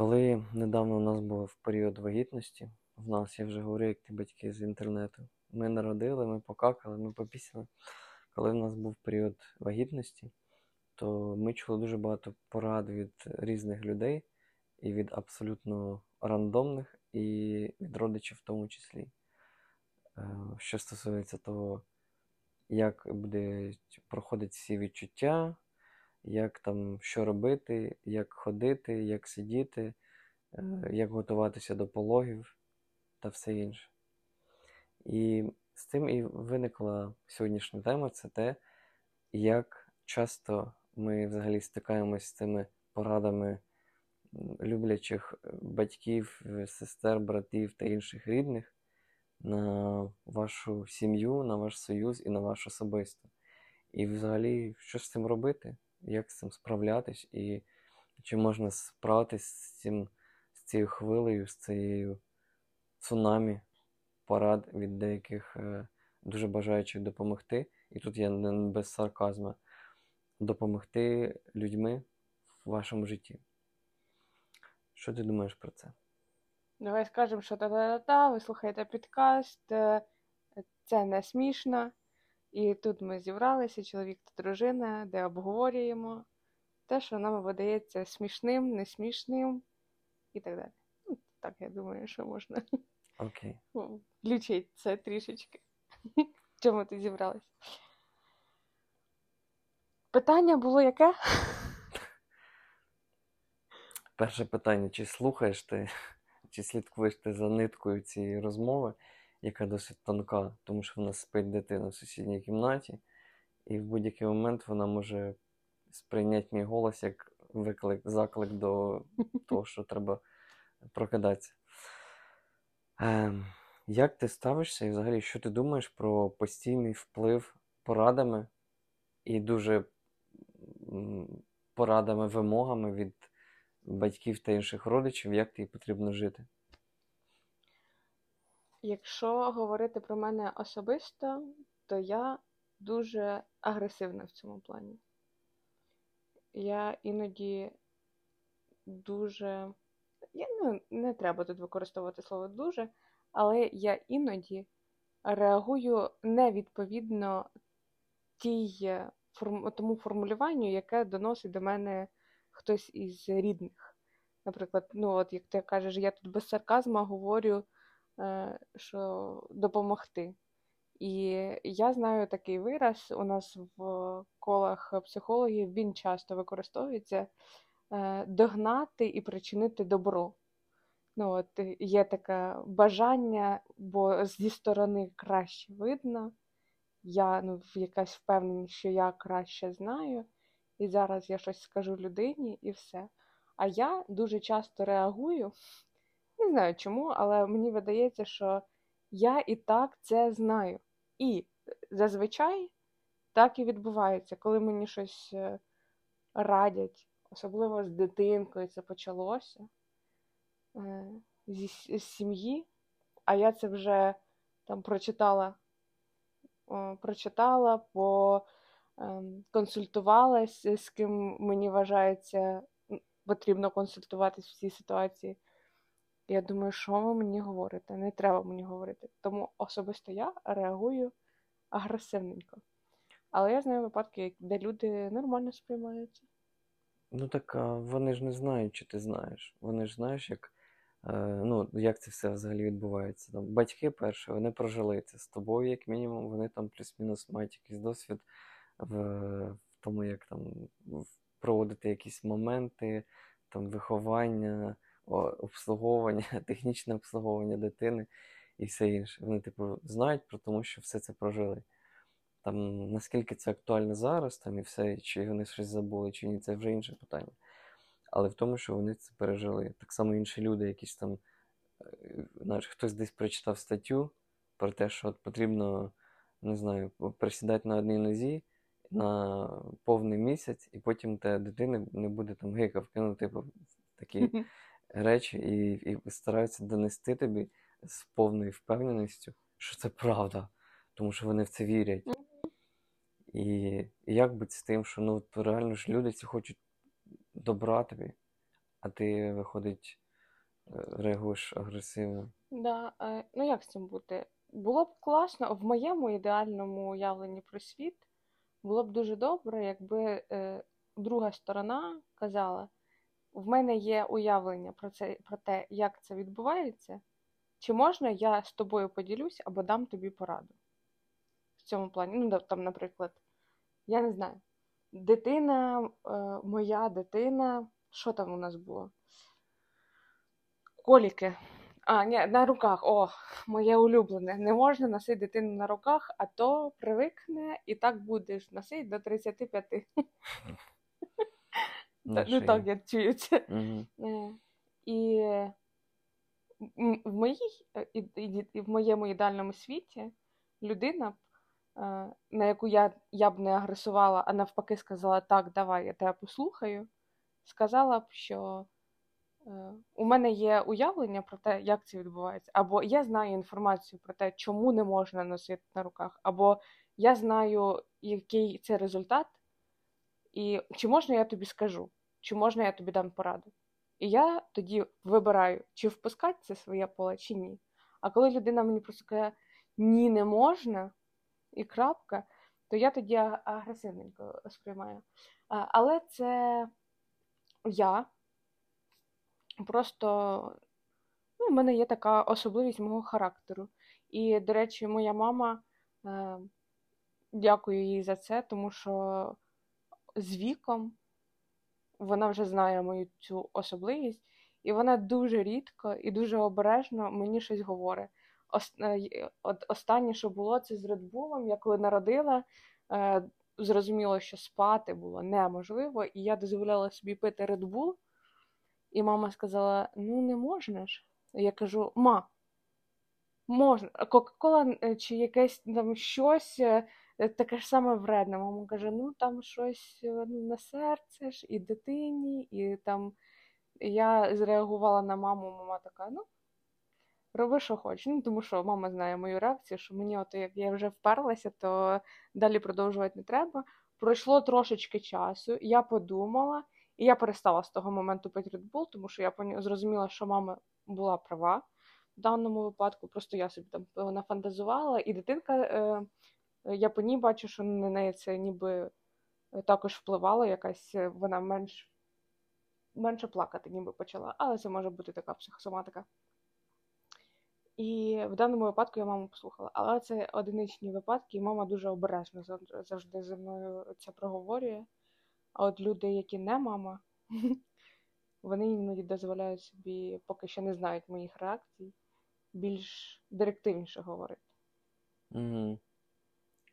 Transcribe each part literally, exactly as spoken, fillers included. Коли недавно у нас був період вагітності, в нас, я вже говорю, як ті батьки з інтернету, ми народили, ми покакали, ми попісили. Коли в нас був період вагітності, то ми чули дуже багато порад від різних людей, і від абсолютно рандомних, і від родичів в тому числі. Що стосується того, як будуть проходити всі відчуття, як там, що робити, як ходити, як сидіти, як готуватися до пологів та все інше. І з цим і виникла сьогоднішня тема, це те, як часто ми взагалі стикаємось з цими порадами люблячих батьків, сестер, братів та інших рідних на вашу сім'ю, на ваш союз і на ваш особисто. І взагалі, що з цим робити? Як з цим справлятись? І чи можна справитись з цим, з цією хвилею, з цією цунамі порад від деяких е, дуже бажаючих допомогти? І тут я не без сарказму. Допомогти людьми в вашому житті. Що ти думаєш про це? Давай скажемо, що та-та-та-та, ви слухаєте підкаст, це не смішно. І тут ми зібралися, чоловік та дружина, де обговорюємо те, що нам видається смішним, несмішним і так далі. Ну, так, я думаю, що можна okay. Включити це трішечки. Чому ти зібралась? Питання було яке? Перше питання, чи слухаєш ти, чи слідкуєш ти за ниткою цієї розмови, яка досить тонка, тому що в нас спить дитина в сусідній кімнаті, і в будь-який момент вона може сприйняти мій голос як виклик, заклик до того, що треба прокидатися. Ем, як ти ставишся і взагалі, що ти думаєш про постійний вплив порадами і дуже порадами, вимогами від батьків та інших родичів, як тобі потрібно жити? Якщо говорити про мене особисто, то я дуже агресивна в цьому плані. Я іноді дуже... Я, ну, не треба тут використовувати слово «дуже», але я іноді реагую невідповідно тій, тому формулюванню, яке доносить до мене хтось із рідних. Наприклад, ну от як ти кажеш, я тут без сарказму говорю, що допомогти. І я знаю такий вираз, у нас в колах психологів він часто використовується, догнати і причинити добро. Ну, от, є таке бажання, бо зі сторони краще видно, я ну, якась впевненість, що я краще знаю, і зараз я щось скажу людині, і все. А я дуже часто реагую, не знаю чому, але мені видається, що я і так це знаю. І зазвичай так і відбувається. Коли мені щось радять, особливо з дитинкою це почалося, зі, з сім'ї, а я це вже там прочитала, прочитала, по... консультувалася, з ким мені вважається, потрібно консультуватись в цій ситуації. Я думаю, що ви мені говорите? Не треба мені говорити. Тому особисто я реагую агресивненько. Але я знаю випадки, де люди нормально сприймаються. Ну так вони ж не знають, чи ти знаєш. Вони ж знаєш, як, ну, як це все взагалі відбувається. Там, батьки перші, вони прожили це з тобою, як мінімум, вони там плюс-мінус мають якийсь досвід В, в тому, як там проводити якісь моменти, там, виховання, обслуговування, технічне обслуговування дитини і все інше. Вони, типу, знають про тому, що все це прожили. Там, наскільки це актуально зараз, там, і все, чи вони щось забули, чи ні, це вже інше питання. Але в тому, що вони це пережили. Так само інші люди, якісь там, знаєш, хтось десь прочитав статтю про те, що от потрібно, не знаю, присідати на одній нозі на повний місяць, і потім та дитина не буде там гикавки, ну, типу, такі речі, і, і стараються донести тобі з повною впевненістю, що це правда, тому що вони в це вірять. І, і як бути з тим, що, ну, реально ж люди ці хочуть добра тобі, А ти, виходить, реагуєш агресивно. Да. Ну як з цим бути? Було б класно, в моєму ідеальному уявленні про світ, було б дуже добре, якби друга сторона казала, в мене є уявлення про це, про те, як це відбувається, чи можна я з тобою поділюсь або дам тобі пораду. В цьому плані, ну там, наприклад, я не знаю, дитина, моя дитина, що там у нас було? Коліки. А, ні, на руках, о, моє улюблене, не можна носити дитину на руках, а то привикне і так будеш носити до тридцяти п'яти. Ну так, я чую це. І в моїй, і в моєму ідеальному світі людина, на яку я, я б не агресувала, а навпаки сказала, так, давай, я тебе послухаю, сказала б, що у мене є уявлення про те, як це відбувається, або я знаю інформацію про те, чому не можна носити на руках, або я знаю, який це результат, і чи можна я тобі скажу, чи можна я тобі дам пораду. І я тоді вибираю, чи впускати це своє поле, чи ні. А коли людина мені просто каже, ні, не можна, і крапка, то я тоді агресивненько сприймаю. Але це я просто, ну, в мене є така особливість мого характеру. І, до речі, моя мама, е, дякую їй за це, тому що з віком вона вже знає мою цю особливість, і вона дуже рідко і дуже обережно мені щось говорить. Останнє, що було, це з Редбулом. Я коли народила, зрозуміло, що спати було неможливо, і я дозволяла собі пити Редбул, і мама сказала, ну не можна ж. Я кажу, ма, можна, Кока-Кола чи якесь там щось таке ж саме вредне. Мама каже, ну там щось на серце ж, і дитині, і там я зреагувала на маму, мама така, ну, роби, що хочеш. Ну, тому що мама знає мою реакцію, що мені, от, як я вже вперлася, то далі продовжувати не треба. Пройшло трошечки часу, я подумала, і я перестала з того моменту пити Red Bull, тому що я зрозуміла, що мама була права в даному випадку. Просто я собі там нафантазувала, і дитинка, е, я по ній бачу, що на неї це ніби також впливало якась, вона менш, менше плакати ніби почала, але це може бути така психосоматика. І в даному випадку я маму послухала. Але це одиничні випадки, і мама дуже обережно завжди зі мною це проговорює. А от люди, які не мама, вони іноді дозволяють собі, поки ще не знають моїх реакцій, більш директивніше говорити. Угу.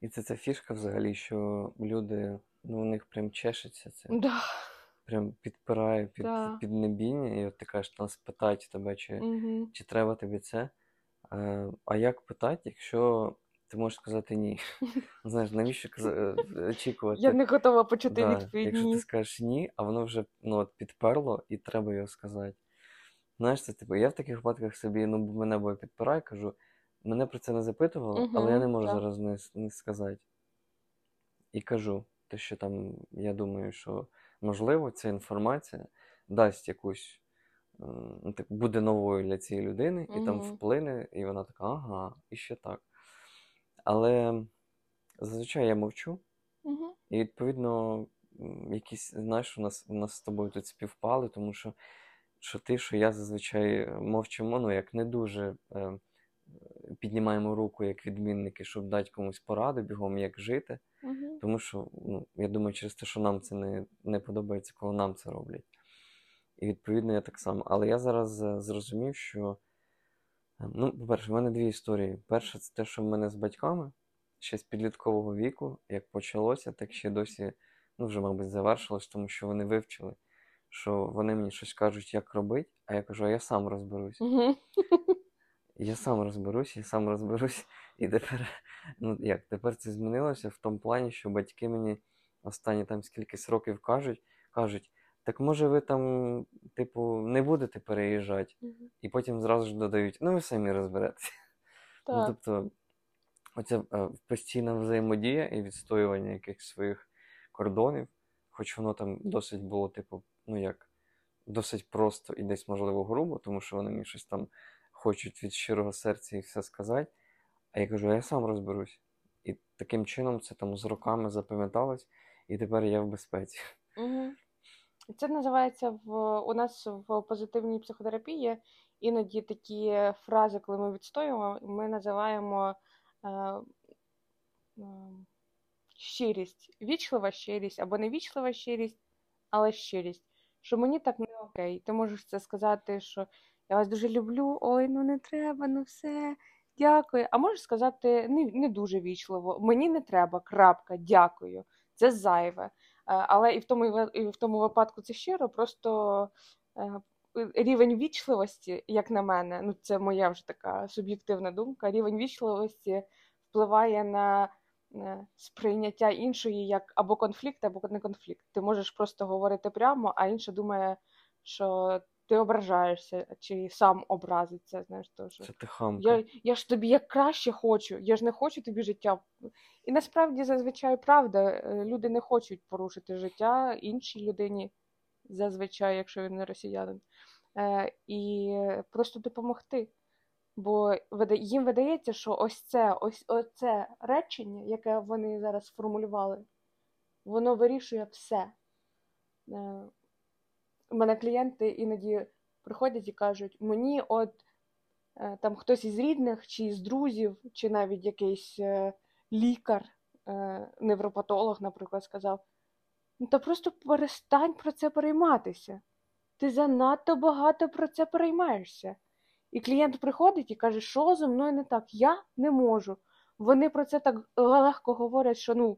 І це ця фішка взагалі, що люди, ну у них прям чешеться це. Да. Прям підпирає під, да. під небіння, і от ти кажеш, там спитають тебе, чи, угу. чи треба тобі це. А як питати, якщо ти можеш сказати ні? Знаєш, навіщо очікувати? Я не готова почути да, відповідь. Якщо ти скажеш ні, а воно вже ну, от, підперло, і треба його сказати. Знаєш, це типу, я в таких випадках собі, ну, мене бо я підпираю, кажу, мене про це не запитувало, угу, але я не можу так. зараз не, не сказати. І кажу, те, що там, я думаю, що можливо, ця інформація дасть якусь буде новою для цієї людини, угу. і там вплине, і вона така, ага, і ще так. Але зазвичай я мовчу, угу. і, відповідно, якісь, знаєш, у нас, у нас з тобою тут співпали, тому що, що ти, що я зазвичай мовчимо, ну, як не дуже е, піднімаємо руку як відмінники, щоб дати комусь пораду бігом, як жити, угу. тому що, ну, я думаю, через те, що нам це не, не подобається, коли нам це роблять. І, відповідно, я так само. Але я зараз зрозумів, що... Ну, по-перше, в мене дві історії. Перша – це те, що в мене з батьками, ще з підліткового віку, як почалося, так ще досі, ну, вже, мабуть, завершилось, тому що вони вивчили, що вони мені щось кажуть, як робити, а я кажу, а я сам розберусь. Mm-hmm. Я сам розберусь, я сам розберусь. І тепер, ну, як, тепер це змінилося в тому плані, що батьки мені останні там скількись років кажуть, кажуть, так може ви там, типу, не будете переїжджати, mm-hmm. і потім зразу ж додають, ну ви самі розберетеся. Ну, тобто, оця постійна взаємодія і відстоювання якихось своїх кордонів, хоч воно там досить було, типу, ну як, досить просто і десь, можливо, грубо, тому що вони мені щось там хочуть від щирого серця і все сказати. А я кажу, я сам розберусь. І таким чином це там з роками запам'яталось, і тепер я в безпеці. Угу. Це називається в, у нас в позитивній психотерапії іноді такі фрази, коли ми відстоюємо, ми називаємо е, е, щирість. Вічлива щирість або невічлива щирість, але щирість. Що мені так не окей. Ти можеш це сказати, що я вас дуже люблю, ой, ну не треба, ну все, дякую. А можеш сказати не, не дуже вічливо, мені не треба, крапка, дякую. Це зайве. Але і в тому, і в тому випадку це щиро, просто рівень вічливості, як на мене, ну це моя вже така суб'єктивна думка, рівень вічливості впливає на сприйняття іншої як або конфлікт, або не конфлікт. Ти можеш просто говорити прямо, а інша думає, що ти ображаєшся, чи сам образиться, знаєш, теж. Це ти хамка. Я, я ж тобі як краще хочу, я ж не хочу тобі життя. І насправді, зазвичай, правда, люди не хочуть порушити життя іншій людині, зазвичай, якщо він не росіянин, і просто допомогти. Бо їм видається, що ось це, ось це речення, яке вони зараз сформулювали, воно вирішує все. У мене клієнти іноді приходять і кажуть, мені от там хтось із рідних, чи із друзів, чи навіть якийсь лікар, невропатолог, наприклад, сказав, ну та просто перестань про це перейматися. Ти занадто багато про це переймаєшся. І клієнт приходить і каже, що зо мною не так, я не можу. Вони про це так легко говорять, що ну,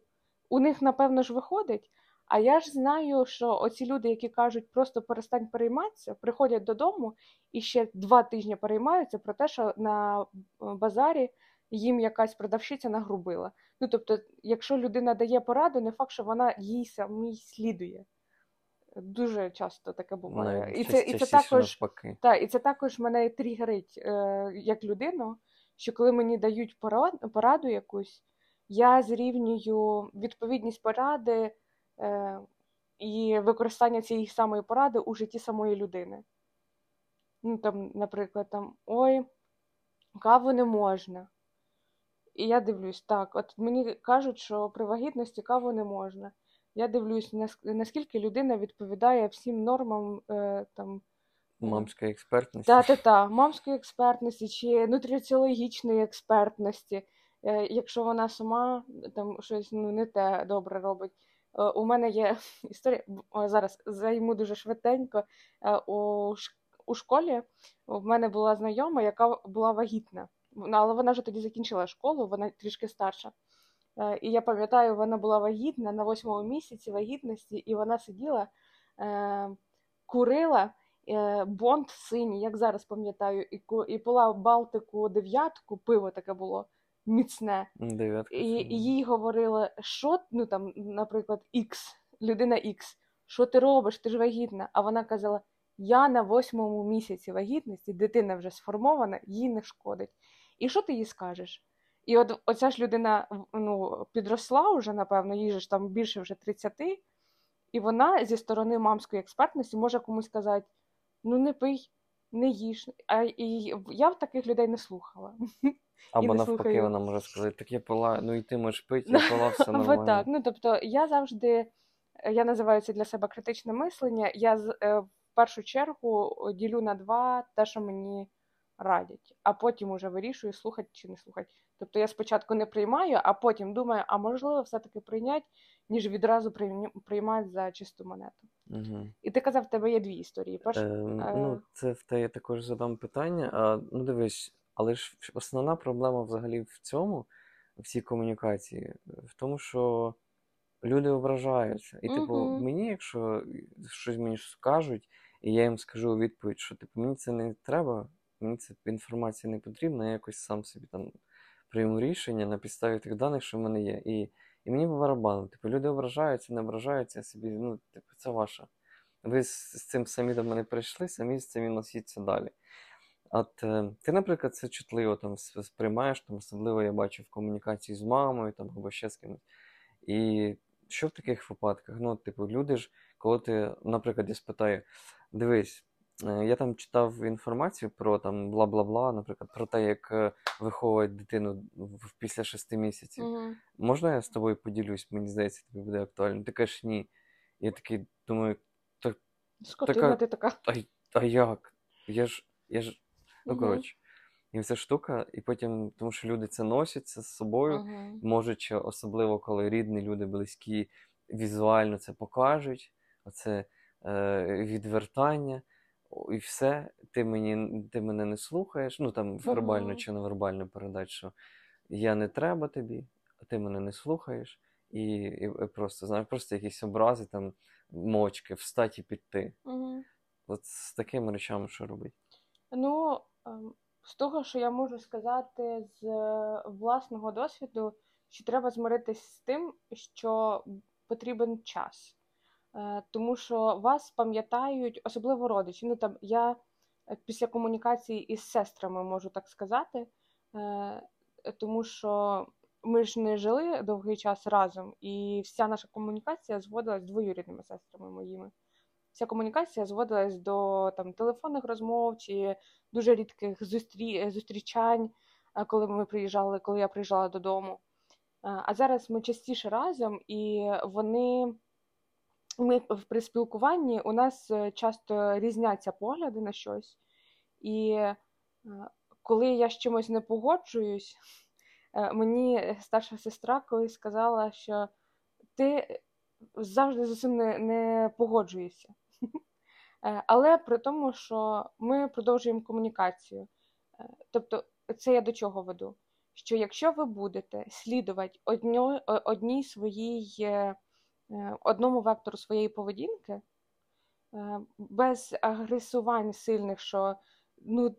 у них, напевно ж, виходить. А я ж знаю, що оці люди, які кажуть, просто перестань перейматися, приходять додому і ще два тижні переймаються про те, що на базарі їм якась продавщиця нагрубила. Ну, тобто, якщо людина дає пораду, не факт, що вона їй самій слідує. Дуже часто таке буває. Не, і, це, і, це також, та, і це також мене тригерить е, як людину, що коли мені дають пораду, пораду якусь, я зрівнюю відповідність поради е, і використання цієї самої поради у житті самої людини. Ну, там, наприклад, там, ой, каву не можна. І я дивлюсь, так, от мені кажуть, що при вагітності каву не можна. Я дивлюсь, наскільки людина відповідає всім нормам там мамської експертності. Та-та-та, мамської експертності чи нутриціологічної експертності. Якщо вона сама там щось ну, не те добре робить. У мене є історія, зараз займу дуже швиденько, у школі в мене була знайома, яка була вагітна. Але вона вже тоді закінчила школу, вона трішки старша. І я пам'ятаю, вона була вагітна на восьмому місяці вагітності, і вона сиділа, е- курила е- бонд синій, як зараз пам'ятаю, і, ку- і пила Балтику дев'ятку, пиво таке було, міцне. Дев'ятка. І, і їй говорили, що, ну там, наприклад, Ікс, людина Ікс, що ти робиш, ти ж вагітна. А вона казала, я на восьмому місяці вагітності, дитина вже сформована, їй не шкодить. І що ти їй скажеш? І от оця ж людина ну, підросла вже, напевно, їй ж там більше вже тридцяти, і вона зі сторони мамської експертності може комусь сказати, ну не пий, не їж. А, і я в таких людей не слухала. Або не навпаки слухаю. Вона може сказати, так я пила, ну і ти можеш пити, я пила, все нормально. Так. Ну, тобто я завжди, я називаю це для себе критичне мислення, я в першу чергу ділю на два те, що мені радять, а потім уже вирішую, слухати чи не слухати. Тобто я спочатку не приймаю, а потім думаю, а можливо все-таки прийняти, ніж відразу приймати за чисту монету. Угу. І ти казав, в тебе є дві історії. Перша, е, е... Ну, це в те я також задам питання. А, ну дивись, але ж основна проблема взагалі в цьому, в цій комунікації, в тому, що люди ображаються. І угу. типу, мені, якщо щось мені скажуть, і я їм скажу у відповідь, що типу, мені це не треба, мені ця інформація не потрібна, я якось сам собі там прийму рішення на підставі тих даних, що в мене є. І, і мені барабану. Типу, люди ображаються, не ображаються, собі, ну, типу, це ваше. Ви з, з цим самі до мене прийшли, самі з цим і носіться далі. От е, ти, наприклад, це чутливо там сприймаєш, там, особливо я бачу в комунікації з мамою там, або ще з кимось. І що в таких випадках? Ну, типу, люди ж, коли ти, наприклад, я спитаю, дивись, я там читав інформацію про там бла-бла-бла, наприклад, про те, як виховують дитину в- після шести місяців. Мгм. Можна я з тобою поділюсь? Мені здається, тобі буде актуально. Ти кажеш, ні. Я такий думаю, Скотина така, ти така. а, й- а як? Я ж, я ж, ну Мгм. коротше. І вся штука, і потім, тому що люди це носять це з собою, Мгм. можуть, ще, особливо коли рідні люди близькі, візуально це покажуть, оце е, відвертання, о, і все, ти, мені, ти мене не слухаєш, ну там вербально Мгм. чи невербально передач, що я не треба тобі, а ти мене не слухаєш, і, і, і просто, знаєш, просто якісь образи там мовчки, встать і піти. Мгм. От з такими речами що робить? Ну, ем, з того, що я можу сказати з е, власного досвіду, що треба змиритись з тим, що потрібен час. Е, Тому що вас пам'ятають, особливо родичі. Ну там я е, після комунікації із сестрами можу так сказати, е, тому що ми ж не жили довгий час разом, і вся наша комунікація зводилась з двоюрідними сестрами моїми. Вся комунікація зводилась до там телефонних розмов чи дуже рідких зустрі... зустрічань, е, коли ми приїжджали, коли я приїжджала додому. Е, А зараз ми частіше разом, і вони ми в- при спілкуванні у нас е, часто різняться погляди на щось. І е, коли я з чимось не погоджуюсь, е, мені старша сестра колись сказала, що ти завжди з усім не, не погоджуєшся. Е, Але при тому, що ми продовжуємо комунікацію. Е, Тобто, це я до чого веду? Що якщо ви будете слідувати одньо- о- одній своїй, е, е, одному вектору своєї поведінки, е, без агресувань сильних, що ну,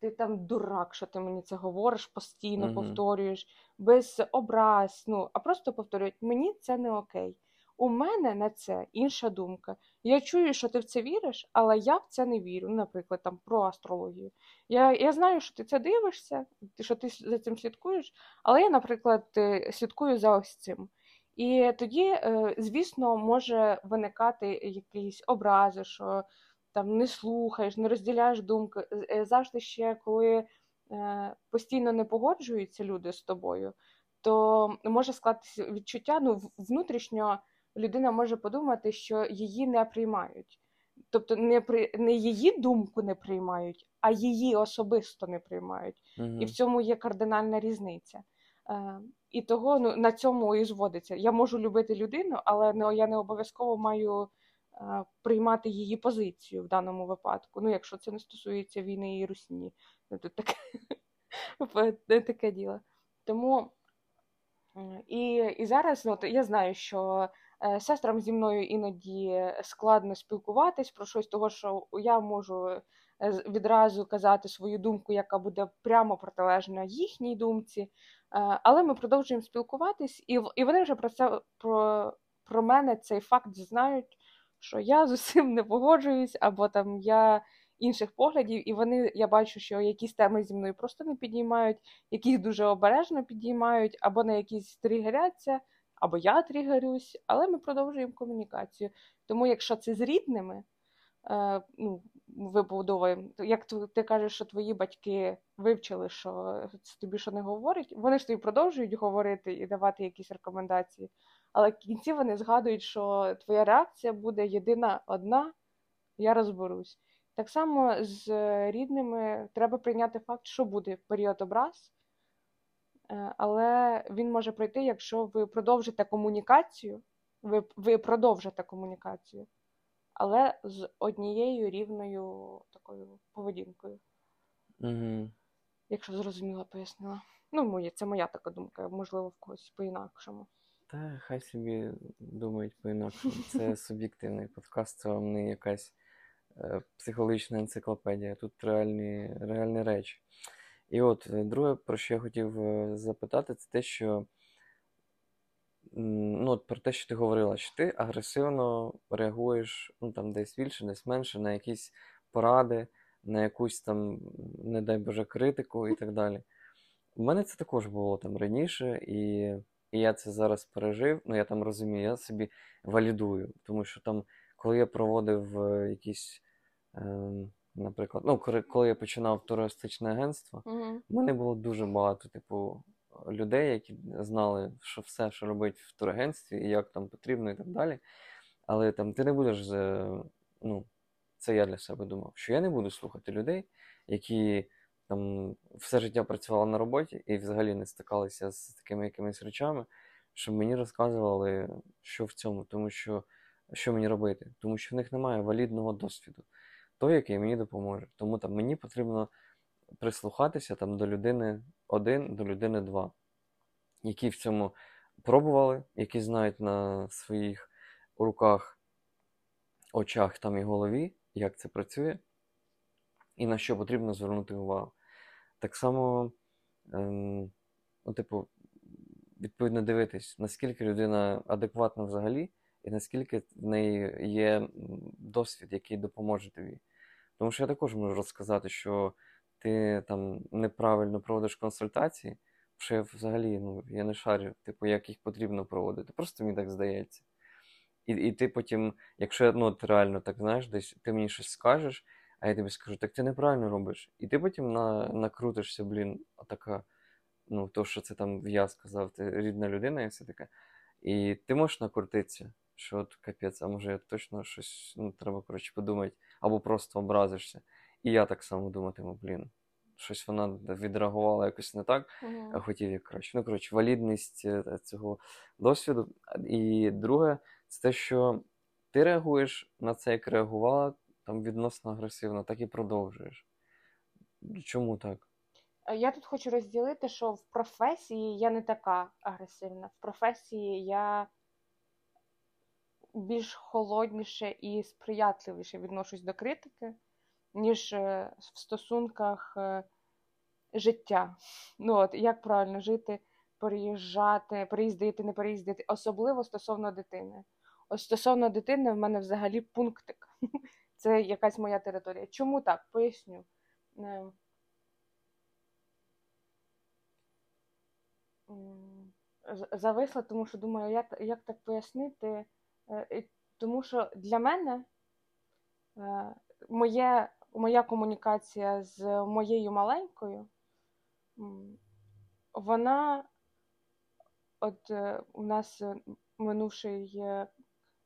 ти там дурак, що ти мені це говориш, постійно Угу. повторюєш, без образ, ну, а просто повторюють, мені це не окей. У мене на це інша думка. Я чую, що ти в це віриш, але я в це не вірю. Ну, наприклад, там про астрологію. Я, я знаю, що ти це дивишся, ти- що ти с- за цим слідкуєш, але я, наприклад, е, слідкую за ось цим. І тоді, е, звісно, може виникати якісь образи, що там не слухаєш, не розділяєш думки. З- е, Завжди ще, коли е, постійно не погоджуються люди з тобою, то може склатися відчуття, ну, в- внутрішньо людина може подумати, що її не приймають. Тобто не, при, не її думку не приймають, а її особисто не приймають. І в Угу. цьому є кардинальна різниця. Е, І того ну, на цьому і зводиться. Я можу любити людину, але не, я не обов'язково маю е, приймати її позицію в даному випадку. Ну, якщо це не стосується війни і Русні, ну, тут таке, таке діло. Тому М, І, і зараз ну, от я знаю, що е, сестрам зі мною іноді складно спілкуватись про щось, того що я можу е, з- відразу казати свою думку, яка буде прямо протилежна їхній думці. Е, але ми продовжуємо спілкуватись, і, в- і вони вже про це про, про мене цей факт знають, що я з усім не погоджуюсь, або там я інших поглядів, і вони, я бачу, що якісь теми зі мною просто не піднімають, якісь дуже обережно підіймають, або на якісь тригеряться, або я тригерюсь, але ми продовжуємо комунікацію. Тому якщо це з рідними, е, ну, вибудовуємо, то як тв- ти кажеш, що твої батьки вивчили, що це тобі що не говорить, вони ж тобі продовжують говорити і давати якісь рекомендації. Але в кінці вони згадують, що твоя реакція буде єдина одна, я розберусь. Так само з е, рідними треба прийняти факт, що буде період образ, Е, але він може пройти, якщо ви продовжите комунікацію, ви, ви продовжите комунікацію, але з однією рівною такою поведінкою, Угу. якщо зрозуміло пояснила. Ну, моє, це моя така думка, можливо, в когось по-інакшому. Та хай собі думають по-інакшому. Це суб'єктивний подкаст, це вам не якась е, психологічна енциклопедія. Тут реальні, реальні речі. І от е, друге, про що я хотів е, запитати, це те, що м, ну, от про те, що ти говорила, що ти агресивно реагуєш, ну там десь більше, десь менше, на якісь поради, на якусь там, не дай Боже, критику і так далі. У мене це також було там раніше, і І я це зараз пережив, ну я там розумію, я собі валідую. Тому що там, коли я проводив якісь, е, наприклад, ну, коли я починав туристичне агентство, mm-hmm. в мене було дуже багато, типу, людей, які знали, що все, що робить в турагентстві, і як там потрібно, і так далі. Але там ти не будеш, ну, це я для себе думав, що я не буду слухати людей, які там все життя працювали на роботі і взагалі не стикалися з такими якимись речами, щоб мені розказували, що в цьому, тому що, що мені робити. Тому що в них немає валідного досвіду, той, який мені допоможе. Тому там мені потрібно прислухатися там до людини один, до людини два, які в цьому пробували, які знають на своїх руках, очах там і голові, як це працює, і на що потрібно звернути увагу. Так само, ем, ну, типу, відповідно дивитись, наскільки людина адекватна взагалі, і наскільки в неї є досвід, який допоможе тобі. Тому що я також можу розказати, що ти там неправильно проводиш консультації, що я взагалі, ну, я не шарю, типу, як їх потрібно проводити. Просто мені так здається. І, і ти потім, якщо, ну, ти реально так, знаєш, десь ти мені щось скажеш, а я тобі скажу, так ти неправильно робиш. І ти потім на, накрутишся, блін, така, ну, то, що це там я сказав, ти рідна людина і все таке. І ти можеш накрутитися, що от капець, а може я точно щось, ну, треба, коротше, подумати, або просто образишся. І я так само думатиму, блін, щось вона відреагувала якось не так, mm-hmm. а хотів як краще. Ну, коротше, валідність цього досвіду. І друге, це те, що ти реагуєш на це, як реагувала, там, відносно агресивно, так і продовжуєш. Чому так? Я тут хочу розділити, що в професії я не така агресивна. В професії я більш холодніше і сприятливіше відношусь до критики, ніж в стосунках життя. Ну от, як правильно жити, переїжджати, переїздити, не переїздити, особливо стосовно дитини. Ось стосовно дитини в мене взагалі пунктик. Це якась моя територія. Чому так? Поясню. Зависла, тому що думаю, як, як так пояснити. Тому що для мене моє, моя комунікація з моєю маленькою, вона, от у нас минувший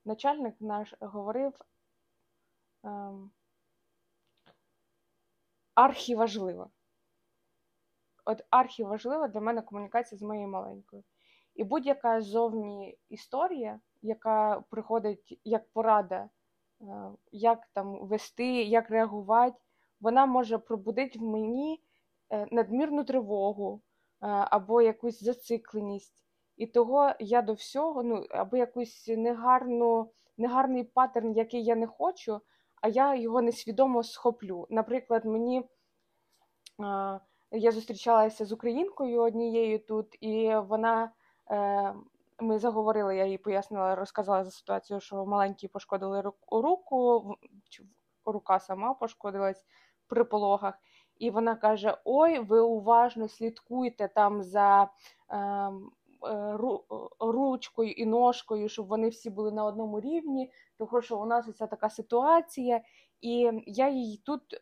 начальник наш говорив, архіважливо. От архіважлива для мене комунікація з моєю маленькою. І будь-яка зовні історія, яка приходить як порада, як там вести, як реагувати, вона може пробудити в мені надмірну тривогу або якусь зацикленість. І того я до всього, ну, або якусь негарну, негарний паттерн, який я не хочу, а я його несвідомо схоплю. Наприклад, мені, е, я зустрічалася з українкою однією тут, і вона, е, ми заговорили, я їй пояснила, розказала за ситуацію, що маленькі пошкодили руку, руку, рука сама пошкодилась при пологах. І вона каже, ой, ви уважно слідкуйте там за е, Ру, ручкою і ножкою, щоб вони всі були на одному рівні, тому що у нас оця така ситуація, і я її тут,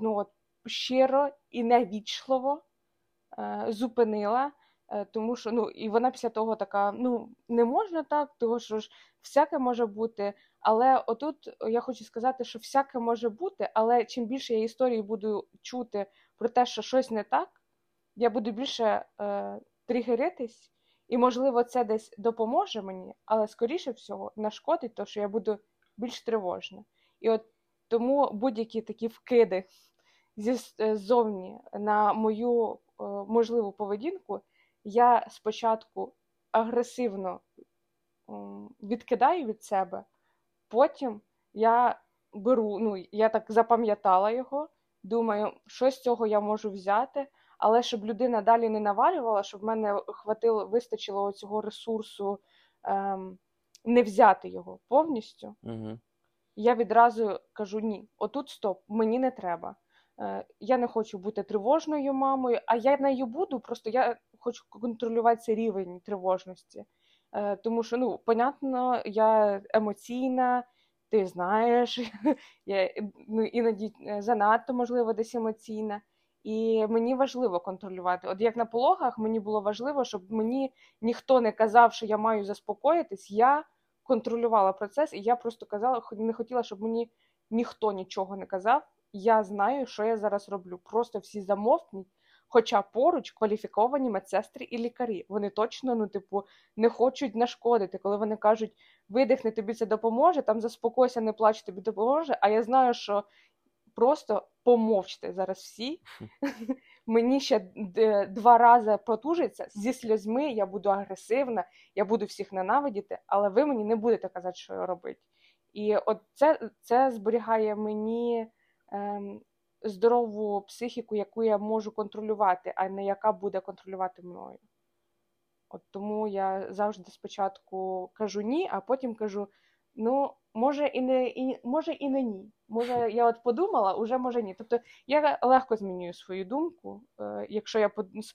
ну, от, щиро і невічливо зупинила, тому що, ну, і вона після того така, ну, не можна так, тому що ж всяке може бути, але отут я хочу сказати, що всяке може бути, але чим більше я історії буду чути про те, що щось не так, я буду більше е, тригеритись. І, можливо, це десь допоможе мені, але, скоріше всього, нашкодить то, що я буду більш тривожна. І от тому будь-які такі вкиди ззовні на мою е, можливу поведінку я спочатку агресивно е, відкидаю від себе, потім я беру, ну, я так запам'ятала його, думаю, що з цього я можу взяти, але щоб людина далі не навалювала, щоб в мене хватило, вистачило цього ресурсу ем, не взяти його повністю, угу. Я відразу кажу, ні, отут стоп, мені не треба. Е, я не хочу бути тривожною мамою, а я нею буду, просто я хочу контролювати цей рівень тривожності. Тому що, ну, понятно, я емоційна, ти знаєш, я, ну, іноді занадто, можливо, десь емоційна. І мені важливо контролювати. От як на пологах, мені було важливо, щоб мені ніхто не казав, що я маю заспокоїтись. Я контролювала процес, і я просто казала, не хотіла, щоб мені ніхто нічого не казав. Я знаю, що я зараз роблю. Просто всі замовкнуть, хоча поруч кваліфіковані медсестри і лікарі. Вони точно, ну, типу, не хочуть нашкодити. Коли вони кажуть, видихни, тобі це допоможе, там заспокойся, не плач, тобі допоможе. А я знаю, що просто помовчте зараз всі. Мені ще два рази протужиться. Зі сльозьми я буду агресивна, я буду всіх ненавидіти, але ви мені не будете казати, що робити. І от це, це зберігає мені ем, здорову психіку, яку я можу контролювати, а не яка буде контролювати мною. От тому я завжди спочатку кажу ні, а потім кажу, ну, може і не, і, може і не ні. Може, я от подумала, уже може ні. Тобто я легко змінюю свою думку, е, якщо я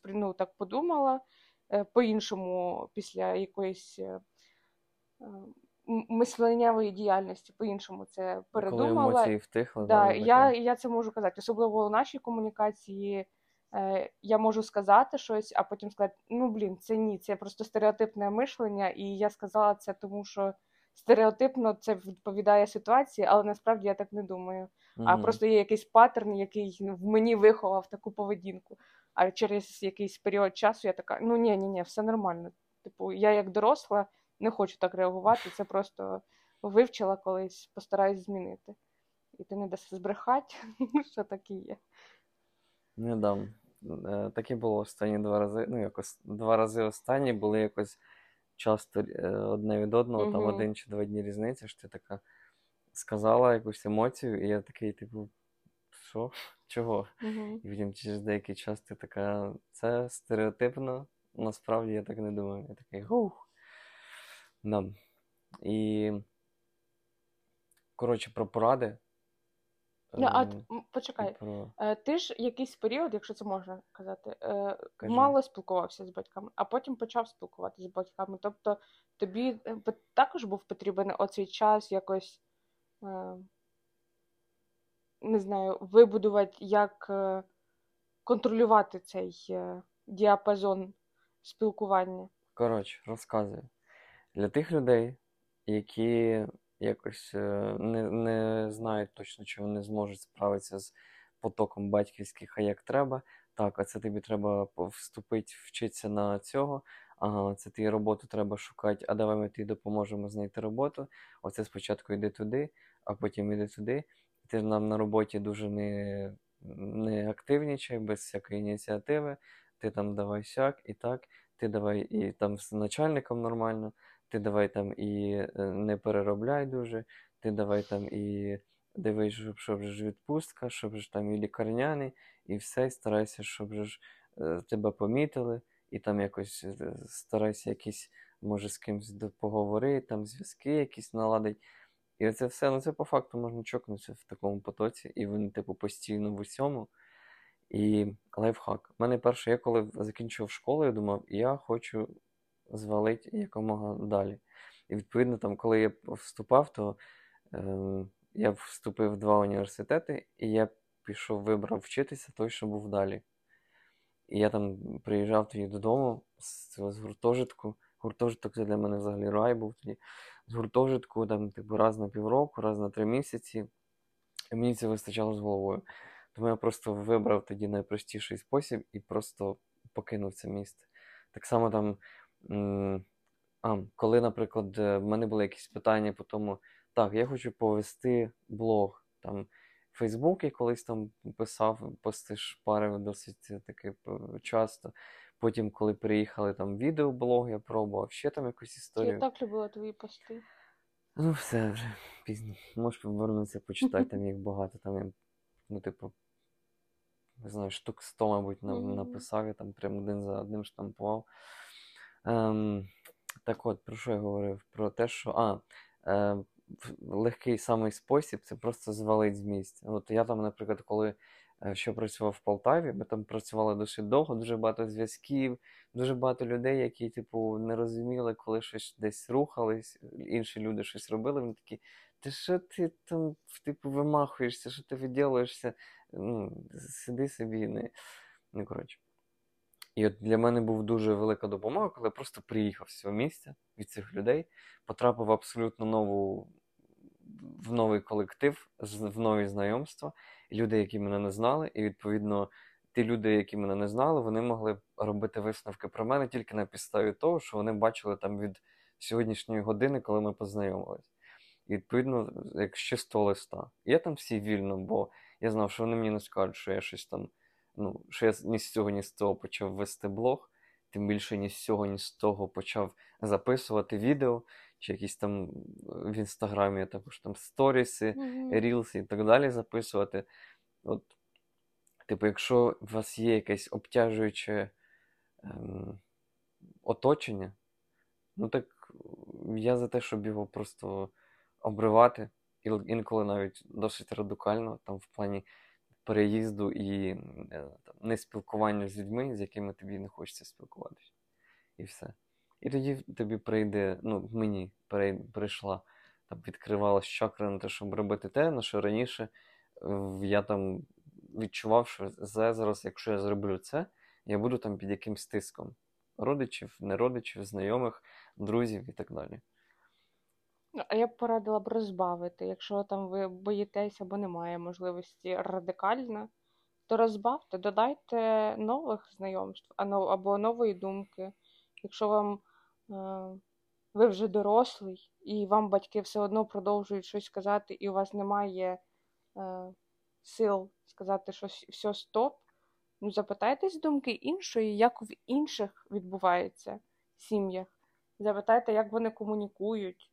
ну, так подумала, е, по-іншому після якоїсь е, мисленнєвої діяльності, по-іншому це передумала. Коли емоції втихли. Да, да, я, я це можу казати. Особливо у нашій комунікації е, я можу сказати щось, а потім сказати, ну, блін, це ні, це просто стереотипне мислення, і я сказала це тому, що стереотипно це відповідає ситуації, але насправді я так не думаю. Mm-hmm. А просто є якийсь паттерн, який в мені виховав таку поведінку. А через якийсь період часу я така, ну ні-ні-ні, все нормально. Типу, я як доросла не хочу так реагувати, це просто вивчила колись, постараюсь змінити. І ти не даси збрехати, що так і є. Не дам. Таке було останні два рази. Ну, якось два рази останні були якось часто одне від одного, mm-hmm. там один чи два дні різниця, що ти така сказала якусь емоцію, і я такий, типу, що? Чого? Mm-hmm. І потім через деякий час ти така, це стереотипно, насправді я так не думаю. Я такий, гух! Да. І, коротше, про поради. Yeah, а, почекай, про... ти ж якийсь період, якщо це можна казати, Кажи. мало спілкувався з батьками, а потім почав спілкуватися з батьками. Тобто тобі також був потрібен оцей час якось, не знаю, вибудувати, як контролювати цей діапазон спілкування. Коротше, розказую. Для тих людей, які... якось не, не знають точно, чи вони зможуть справитися з потоком батьківських, а як треба. Так, а це тобі треба вступити, вчитися на цього, ага, це ти роботу треба шукати, а давай ми тобі допоможемо знайти роботу. Оце спочатку йди туди, а потім йди туди. Ти нам на роботі дуже не, не активнічай, без всякої ініціативи. Ти там давай сяк і так, ти давай і там з начальником нормально. Ти давай там і не переробляй дуже, ти давай там і дивись, щоб, щоб ж відпустка, щоб ж там і лікарняний, і все, і старайся, щоб ж тебе помітили, і там якось старайся якісь, може, з кимось поговорити, там зв'язки якісь наладить. І оце все, ну це по факту можна чокнутися в такому потоці, і вони, типу, постійно в усьому. І лайфхак. У мене перше, я коли закінчив школу, я думав, я хочу... звалить якомога далі. І, відповідно, там, коли я вступав, то е, я вступив в два університети, і я пішов, вибрав вчитися той, що був далі. І я там приїжджав тоді додому з, з гуртожитку. Гуртожиток це для мене взагалі рай був тоді. З гуртожитку там, типу, раз на півроку, раз на три місяці. І мені це вистачало з головою. Тому я просто вибрав тоді найпростіший спосіб і просто покинув це місце. Так само там А, коли, наприклад, в мене були якісь питання по тому, так, я хочу повести блог, там, Фейсбук я колись там писав, пости шпарив досить таки часто, потім, коли приїхали там відеоблог, я пробував, ще там якусь історію. Я так любила твої пости. Ну, все вже, пізно, можеш повернутися, почитати, там їх багато, там я, ну, типу, не знаю, штук сто, мабуть, написав, я там прям один за одним штампував. Ем, так от, про що я говорив? Про те, що а, е, легкий самий спосіб – це просто звалить з місця. От я там, наприклад, коли е, що працював в Полтаві. Ми там працювали досить довго, дуже багато зв'язків, дуже багато людей, які, типу, не розуміли, коли щось десь рухались, інші люди щось робили. Вони такі, ти що ти там, типу, вимахуєшся, що ти відділуєшся? Ну, сиди собі, не, ну, коротше. І от для мене був дуже велика допомога, коли я просто приїхав з цього місця, від цих людей, потрапив в абсолютно нову, в новий колектив, в нові знайомства, люди, які мене не знали, і, відповідно, ті люди, які мене не знали, вони могли робити висновки про мене тільки на підставі того, що вони бачили там від сьогоднішньої години, коли ми познайомились. І, відповідно, як з чистого листа. І я там всі вільно, бо я знав, що вони мені не скажуть, що я щось там, ну, що я ні з цього, ні з того почав вести блог, тим більше ні з цього, ні з того почав записувати відео, чи якісь там в Інстаграмі також там сторіси, mm-hmm. рілси і так далі записувати. От, типу, якщо у вас є якесь обтяжуюче ем, оточення, ну так я за те, щоб його просто обривати, інколи навіть досить радикально, там в плані переїзду і там, не спілкування з людьми, з якими тобі не хочеться спілкуватися. І все. І тоді тобі прийде, ну, мені прийшла, там відкривалась чакра на те, щоб робити те, на що раніше я там відчував, що зараз, якщо я зроблю це, я буду там під якимсь тиском родичів, неродичів, знайомих, друзів і так далі. А я б порадила б розбавити. Якщо там ви боїтесь або немає можливості радикально, то розбавте, додайте нових знайомств або нової думки. Якщо вам, ви вже дорослий, і вам батьки все одно продовжують щось казати, і у вас немає сил сказати, що все, стоп, ну запитайтесь думки іншої, як в інших відбувається в сім'ях. Запитайте, як вони комунікують.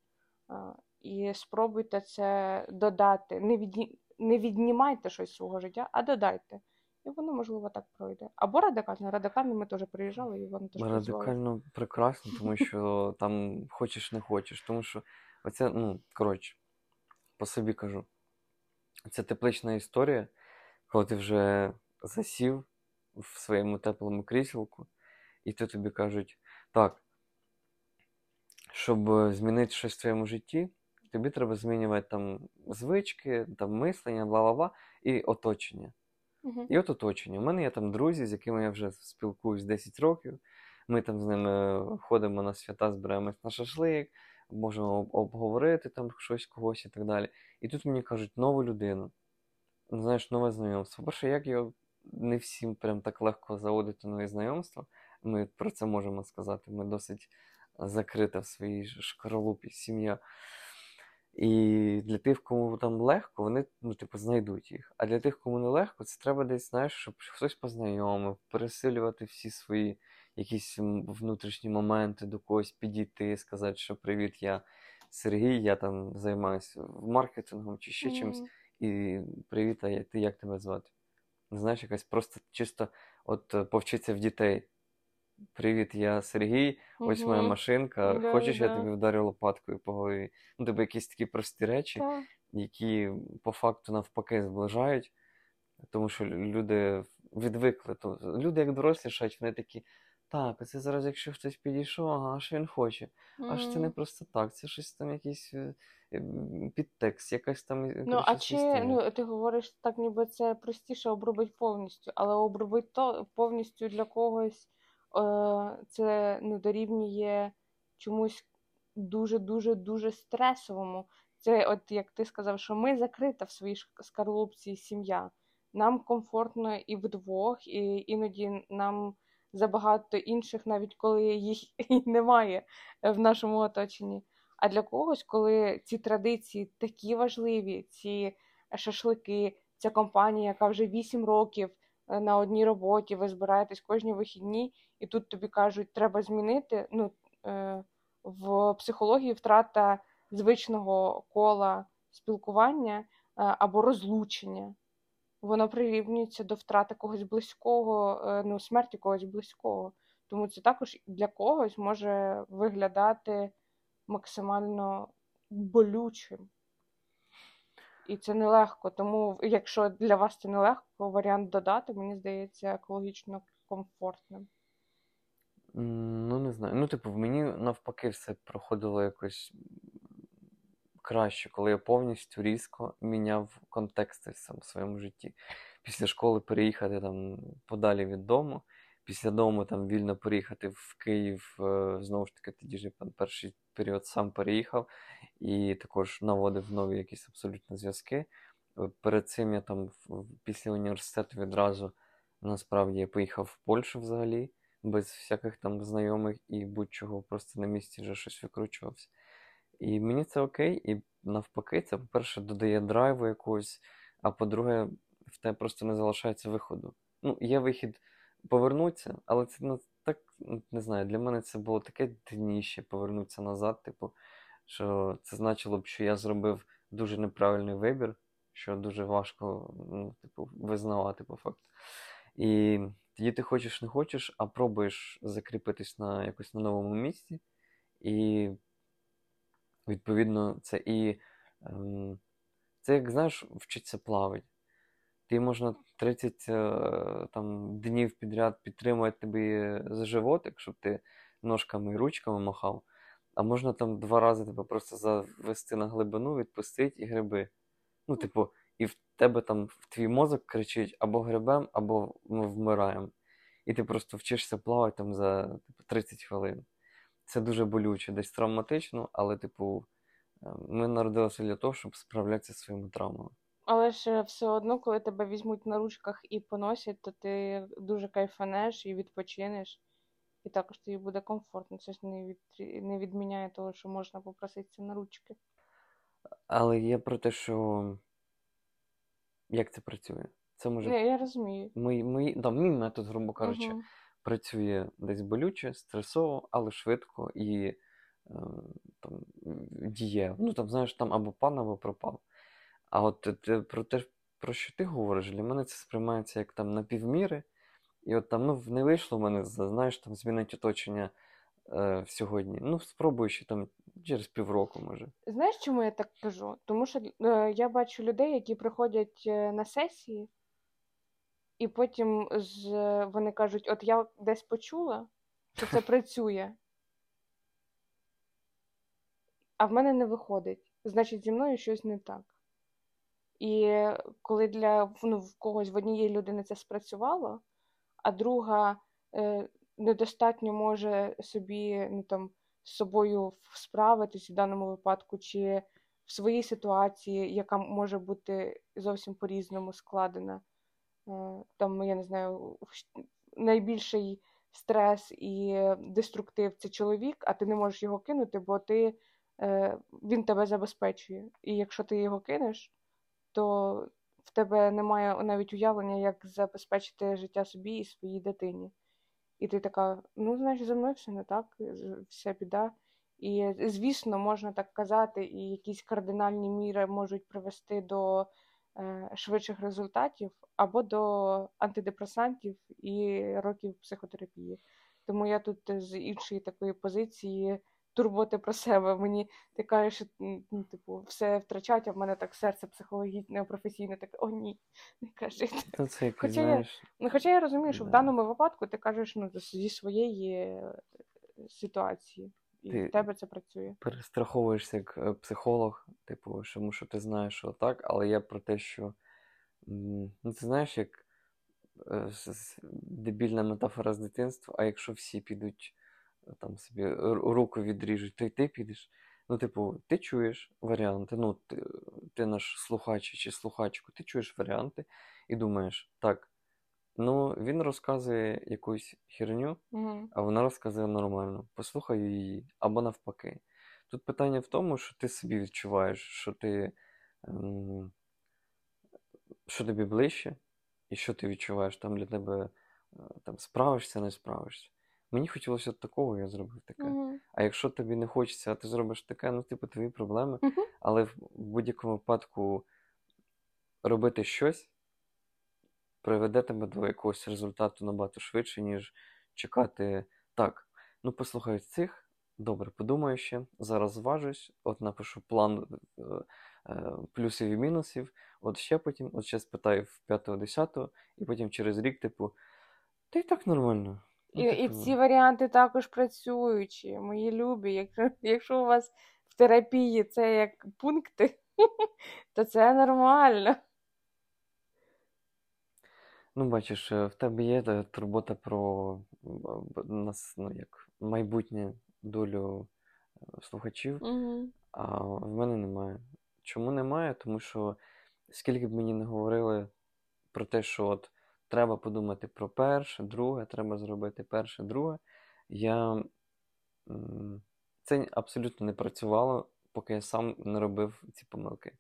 І спробуйте це додати. Не, від... не віднімайте щось з свого життя, а додайте. І воно, можливо, так пройде. Або радикально. Радикально ми теж приїжджали, і воно теж працювало. Радикально прекрасно, тому що там хочеш, не хочеш. Тому що оце, ну, коротше, по собі кажу. Це теплична історія, коли ти вже засів в своєму теплому кріселку, і то тобі кажуть, так, щоб змінити щось в твоєму житті, тобі треба змінювати там звички, там мислення, бла-бла-бла, і оточення. Uh-huh. І от оточення. У мене є там друзі, з якими я вже спілкуюсь десять років. Ми там з ними ходимо на свята, збираємось на шашлик, можемо обговорити там щось, когось і так далі. І тут мені кажуть, нову людину, знаєш, нове знайомство. По-перше, як його не всім прям так легко заводити нові знайомства, ми про це можемо сказати, ми досить закрита в своїй шкаралупі сім'я. І для тих, кому там легко, вони, ну, типу, знайдуть їх. А для тих, кому не легко, це треба десь, знаєш, щоб хтось познайомив, пересилювати всі свої якісь внутрішні моменти, до когось підійти, сказати, що привіт, я Сергій, я там займаюся маркетингом чи ще mm-hmm. чимось. І привіт, а ти як тебе звати? Знаєш, якась просто чисто от повчиться в дітей. Привіт, я Сергій, ось угу. моя машинка, да, хочеш, да. я тобі вдарю лопаткою по голові. Ну, тобі якісь такі прості речі, так. які по факту навпаки зближають, тому що люди відвикли. То люди, як дорослішають, вони такі, так, це зараз, якщо хтось підійшов, ага, що він хоче. Угу. Аж це не просто так, це щось там якийсь підтекст, якась там... Ну, коротше, а чи, ну, ти говориш так, ніби це простіше обробить повністю, але обробить то повністю для когось це, ну, дорівнює чомусь дуже-дуже-дуже стресовому. Це, от як ти сказав, що ми закрита в своїй шкарлупці сім'я. Нам комфортно і вдвох, і іноді нам забагато інших, навіть коли їх і немає в нашому оточенні. А для когось, коли ці традиції такі важливі, ці шашлики, ця компанія, яка вже вісім років, на одній роботі, ви збираєтесь кожні вихідні, і тут тобі кажуть, треба змінити. Ну, в психології втрата звичного кола спілкування або розлучення. Воно прирівнюється до втрати когось близького, ну, смерті когось близького. Тому це також для когось може виглядати максимально болючим. І це нелегко. Тому, якщо для вас це нелегко, варіант додати, мені здається, екологічно комфортним. Ну, не знаю. Ну, типу, в мені навпаки все проходило якось краще, коли я повністю різко міняв контексти в своєму житті. Після школи переїхати там подалі від дому, після дому там вільно переїхати в Київ, знову ж таки, тоді ж я перший період сам переїхав і також наводив нові якісь абсолютно зв'язки. Перед цим я там після університету відразу, насправді, я поїхав в Польщу взагалі, без всяких там знайомих і будь-чого, просто на місці вже щось викручувався. І мені це окей, і навпаки, це, по-перше, додає драйву якогось, а по-друге, в тебе просто не залишається виходу. Ну, є вихід повернутися, але це, ну, так, не знаю, для мене це було таке дніще повернутися назад, типу, що це значило б, що я зробив дуже неправильний вибір, що дуже важко, ну, типу, визнавати по факту. І тоді ти хочеш, не хочеш, а пробуєш закріпитись на якось на новому місці, і відповідно, це і ем, це, як знаєш, вчиться плавати. Ти можна тридцять е, там, днів підряд підтримувати тобі за животик, щоб ти ножками і ручками махав, а можна там два рази тебе просто завести на глибину, відпустити і гриби. Ну, типу, і в тебе там в твій мозок кричить або грибем, або ми вмираємо. І ти просто вчишся плавати там за типу, тридцять хвилин. Це дуже болюче, десь травматично, але, типу, ми народилися для того, щоб справлятися зі своїми травмами. Але ж все одно, коли тебе візьмуть на ручках і поносять, то ти дуже кайфанеш і відпочинеш. І також тобі буде комфортно. Це ж не, від... не відміняє того, що можна попроситися на ручки. Але є про те, що... Як це працює? Це може... Не, я розумію. Мій, мій... Да, мій метод, грубо кажучи, угу. Працює десь болюче, стресово, але швидко і е, там, діє. Ну, там, знаєш, там або пан, або пропав. А от про те, про що ти говориш, для мене це сприймається як там на півміри. І от там, ну, не вийшло в мене, знаєш, там змінити оточення е, сьогодні. Ну, спробую ще там через півроку, може. Знаєш, чому я так кажу? Тому що е, я бачу людей, які приходять на сесії, і потім з, вони кажуть, от я десь почула, що це працює, а в мене не виходить. Значить, зі мною щось не так. І коли для, ну, в когось, в однієї людини це спрацювало, а друга е, недостатньо може собі, ну, там, з собою справитись в даному випадку, чи в своїй ситуації, яка може бути зовсім по-різному складена, там, я не знаю, найбільший стрес і деструктив – це чоловік, а ти не можеш його кинути, бо ти, він тебе забезпечує. І якщо ти його кинеш, то в тебе немає навіть уявлення, як забезпечити життя собі і своїй дитині. І ти така, ну, значить, за мною все не так, вся біда. І, звісно, можна так казати, і якісь кардинальні міри можуть привести до швидших результатів, або до антидепресантів і років психотерапії. Тому я тут з іншої такої позиції турботи про себе. Мені ти кажеш, що, ну, типу, все втрачать, а в мене так серце психологічне, професійне, таке, о ні, не кажи. Це, хоча, знаєш... я, ну, хоча я розумію, що да. В даному випадку ти кажеш, ну, зі своєї ситуації. І ти в тебе це працює. Перестраховуєшся як психолог, типу, тому що ти знаєш, що так, але я про те, що, ну, ти знаєш, як дебільна метафора з дитинства, а якщо всі підуть, там, собі руку відріжуть, то й ти підеш. Ну, типу, ти чуєш варіанти, ну, ти, ти наш слухач чи слухачку, ти чуєш варіанти і думаєш, так, ну, він розказує якусь херню, угу. А вона розказує нормально. Послухаю її, або навпаки. Тут питання в тому, що ти собі відчуваєш, що ти, ем, що тобі ближче, і що ти відчуваєш, там для тебе там, справишся, не справишся. Мені хотілося от такого, я зробив таке. Угу. А якщо тобі не хочеться, а ти зробиш таке, ну, типу, твої проблеми. Угу. Але в будь-якому випадку робити щось приведе тебе до якогось результату набагато швидше, ніж чекати, так, ну, послухаю цих, Добре, подумаю ще, зараз зважусь, от напишу план е, е, плюсів і мінусів, от ще потім, от ще спитаю в п'ятого десятого, і потім через рік, типу, та й так нормально. І, і, і ці варіанти також працюючі, мої любі. Як, якщо у вас в терапії це як пункти, то це нормально. Ну, бачиш, в тебе є турбота про нас, ну, як майбутнє, долю слухачів, угу. А в мене немає. Чому немає? Тому що скільки б мені не говорили про те, що от треба подумати про перше, друге, треба зробити перше, друге, я... це абсолютно не працювало, поки я сам не робив ці помилки.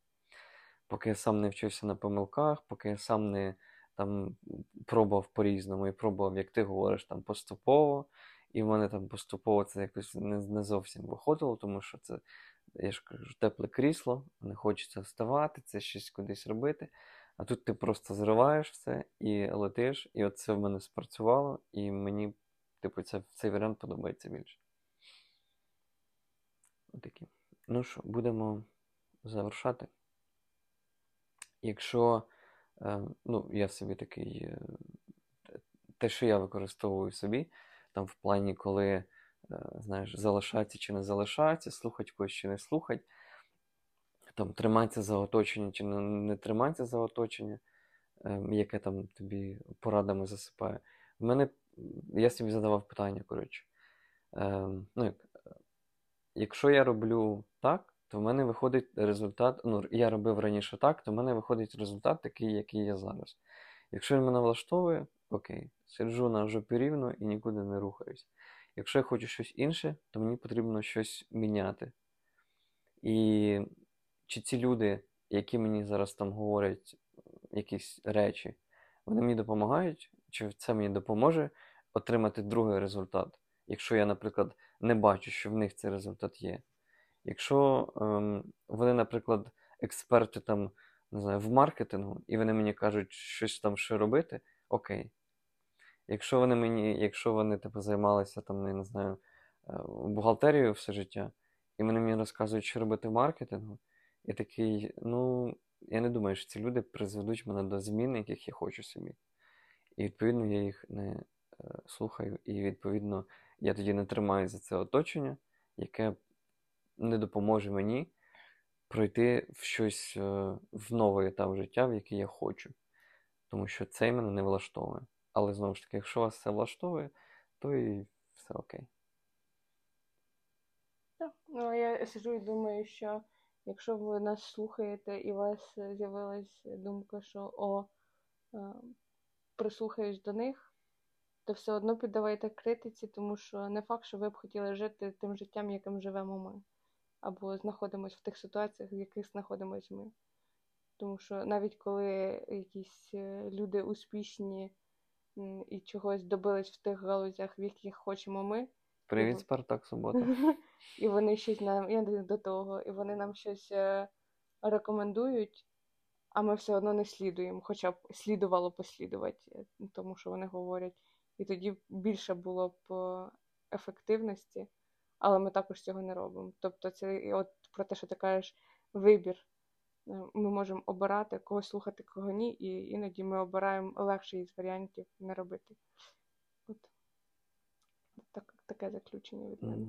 Поки я сам не вчився на помилках, поки я сам не там пробував по-різному і пробував, як ти говориш, там поступово. І в мене там поступово це якось не, не зовсім виходило, тому що це, я ж кажу, тепле крісло, не хочеться вставати, це щось кудись робити. А тут ти просто зриваєш все і летиш, і от це в мене спрацювало, і мені, типу, це, цей варіант подобається більше. Отакі. Ну що, будемо завершати. Якщо, е, ну, я собі такий, е, те, що я використовую собі, там в плані, коли, знаєш, залишається чи не залишається, слухать когось чи не слухать, там тримається за оточення чи не, не тримається за оточення, ем, яке там тобі порадами засипає. В мене, я собі задавав питання, коротше. Ем, ну, як, якщо я роблю так, то в мене виходить результат, ну, я робив раніше так, то в мене виходить результат такий, який є зараз. Якщо він мене влаштовує, окей, сиджу на жопі рівно і нікуди не рухаюсь. Якщо я хочу щось інше, то мені потрібно щось міняти. І чи ці люди, які мені зараз там говорять якісь речі, вони мені допомагають, чи це мені допоможе отримати другий результат? Якщо я, наприклад, не бачу, що в них цей результат є. Якщо ем, вони, наприклад, експерти там, не знаю, в маркетингу, і вони мені кажуть, щось там що робити, окей. Якщо вони мені, якщо вони типу, займалися там, я не знаю, бухгалтерією все життя, і вони мені розказують, що робити в маркетингу, я такий, ну, я не думаю, що ці люди призведуть мене до змін, яких я хочу собі. І відповідно я їх не е, слухаю, і відповідно я тоді не тримаю за це оточення, яке не допоможе мені пройти в щось, е, в новий етап життя, в який я хочу. Тому що це мене не влаштовує. Але, знову ж таки, якщо вас це влаштовує, то і все окей. Так. Ну, я сиджу і думаю, що якщо ви нас слухаєте і у вас з'явилась думка, що о, прислухаюсь до них, то все одно піддавайте критиці, тому що не факт, що ви б хотіли жити тим життям, яким живемо ми. Або знаходимося в тих ситуаціях, в яких знаходимося ми. Тому що навіть коли якісь люди успішні і чогось добились в тих галузях, в яких хочемо ми. Привіт, Спартак, субота. І вони щось нам, я до того, і вони нам щось рекомендують, а ми все одно не слідуємо, хоча б слідувало послідувати, тому що вони говорять. І тоді більше було б ефективності, але ми також цього не робимо. Тобто це от про те, що ти кажеш, вибір. Ми можемо обирати, кого слухати, кого ні, і іноді ми обираємо легший із варіантів не робити. От. Так, таке заключення від мене.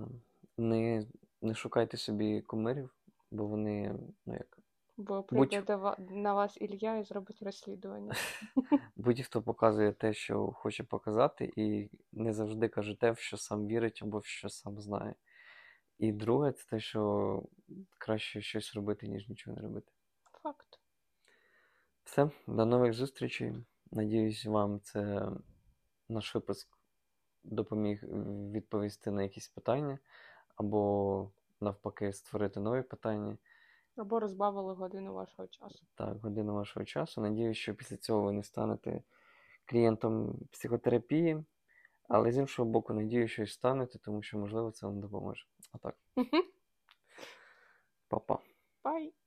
Не, не шукайте собі кумирів, бо вони, ну як... Бо прийде будь... на вас Ілля і зробить розслідування. Будь-хто показує те, що хоче показати, і не завжди каже те, в що сам вірить або в що сам знає. І друге, це те, що краще щось робити, ніж нічого не робити. Факт. Все, до нових зустрічей. Надіюсь, вам це наш випуск допоміг відповісти на якісь питання, або навпаки створити нові питання. Або розбавили годину вашого часу. Так, годину вашого часу. Надіюсь, що після цього ви не станете клієнтом психотерапії, але з іншого боку, надіюсь, що і станете, тому що, можливо, це вам допоможе. А так. Па-па. Бай.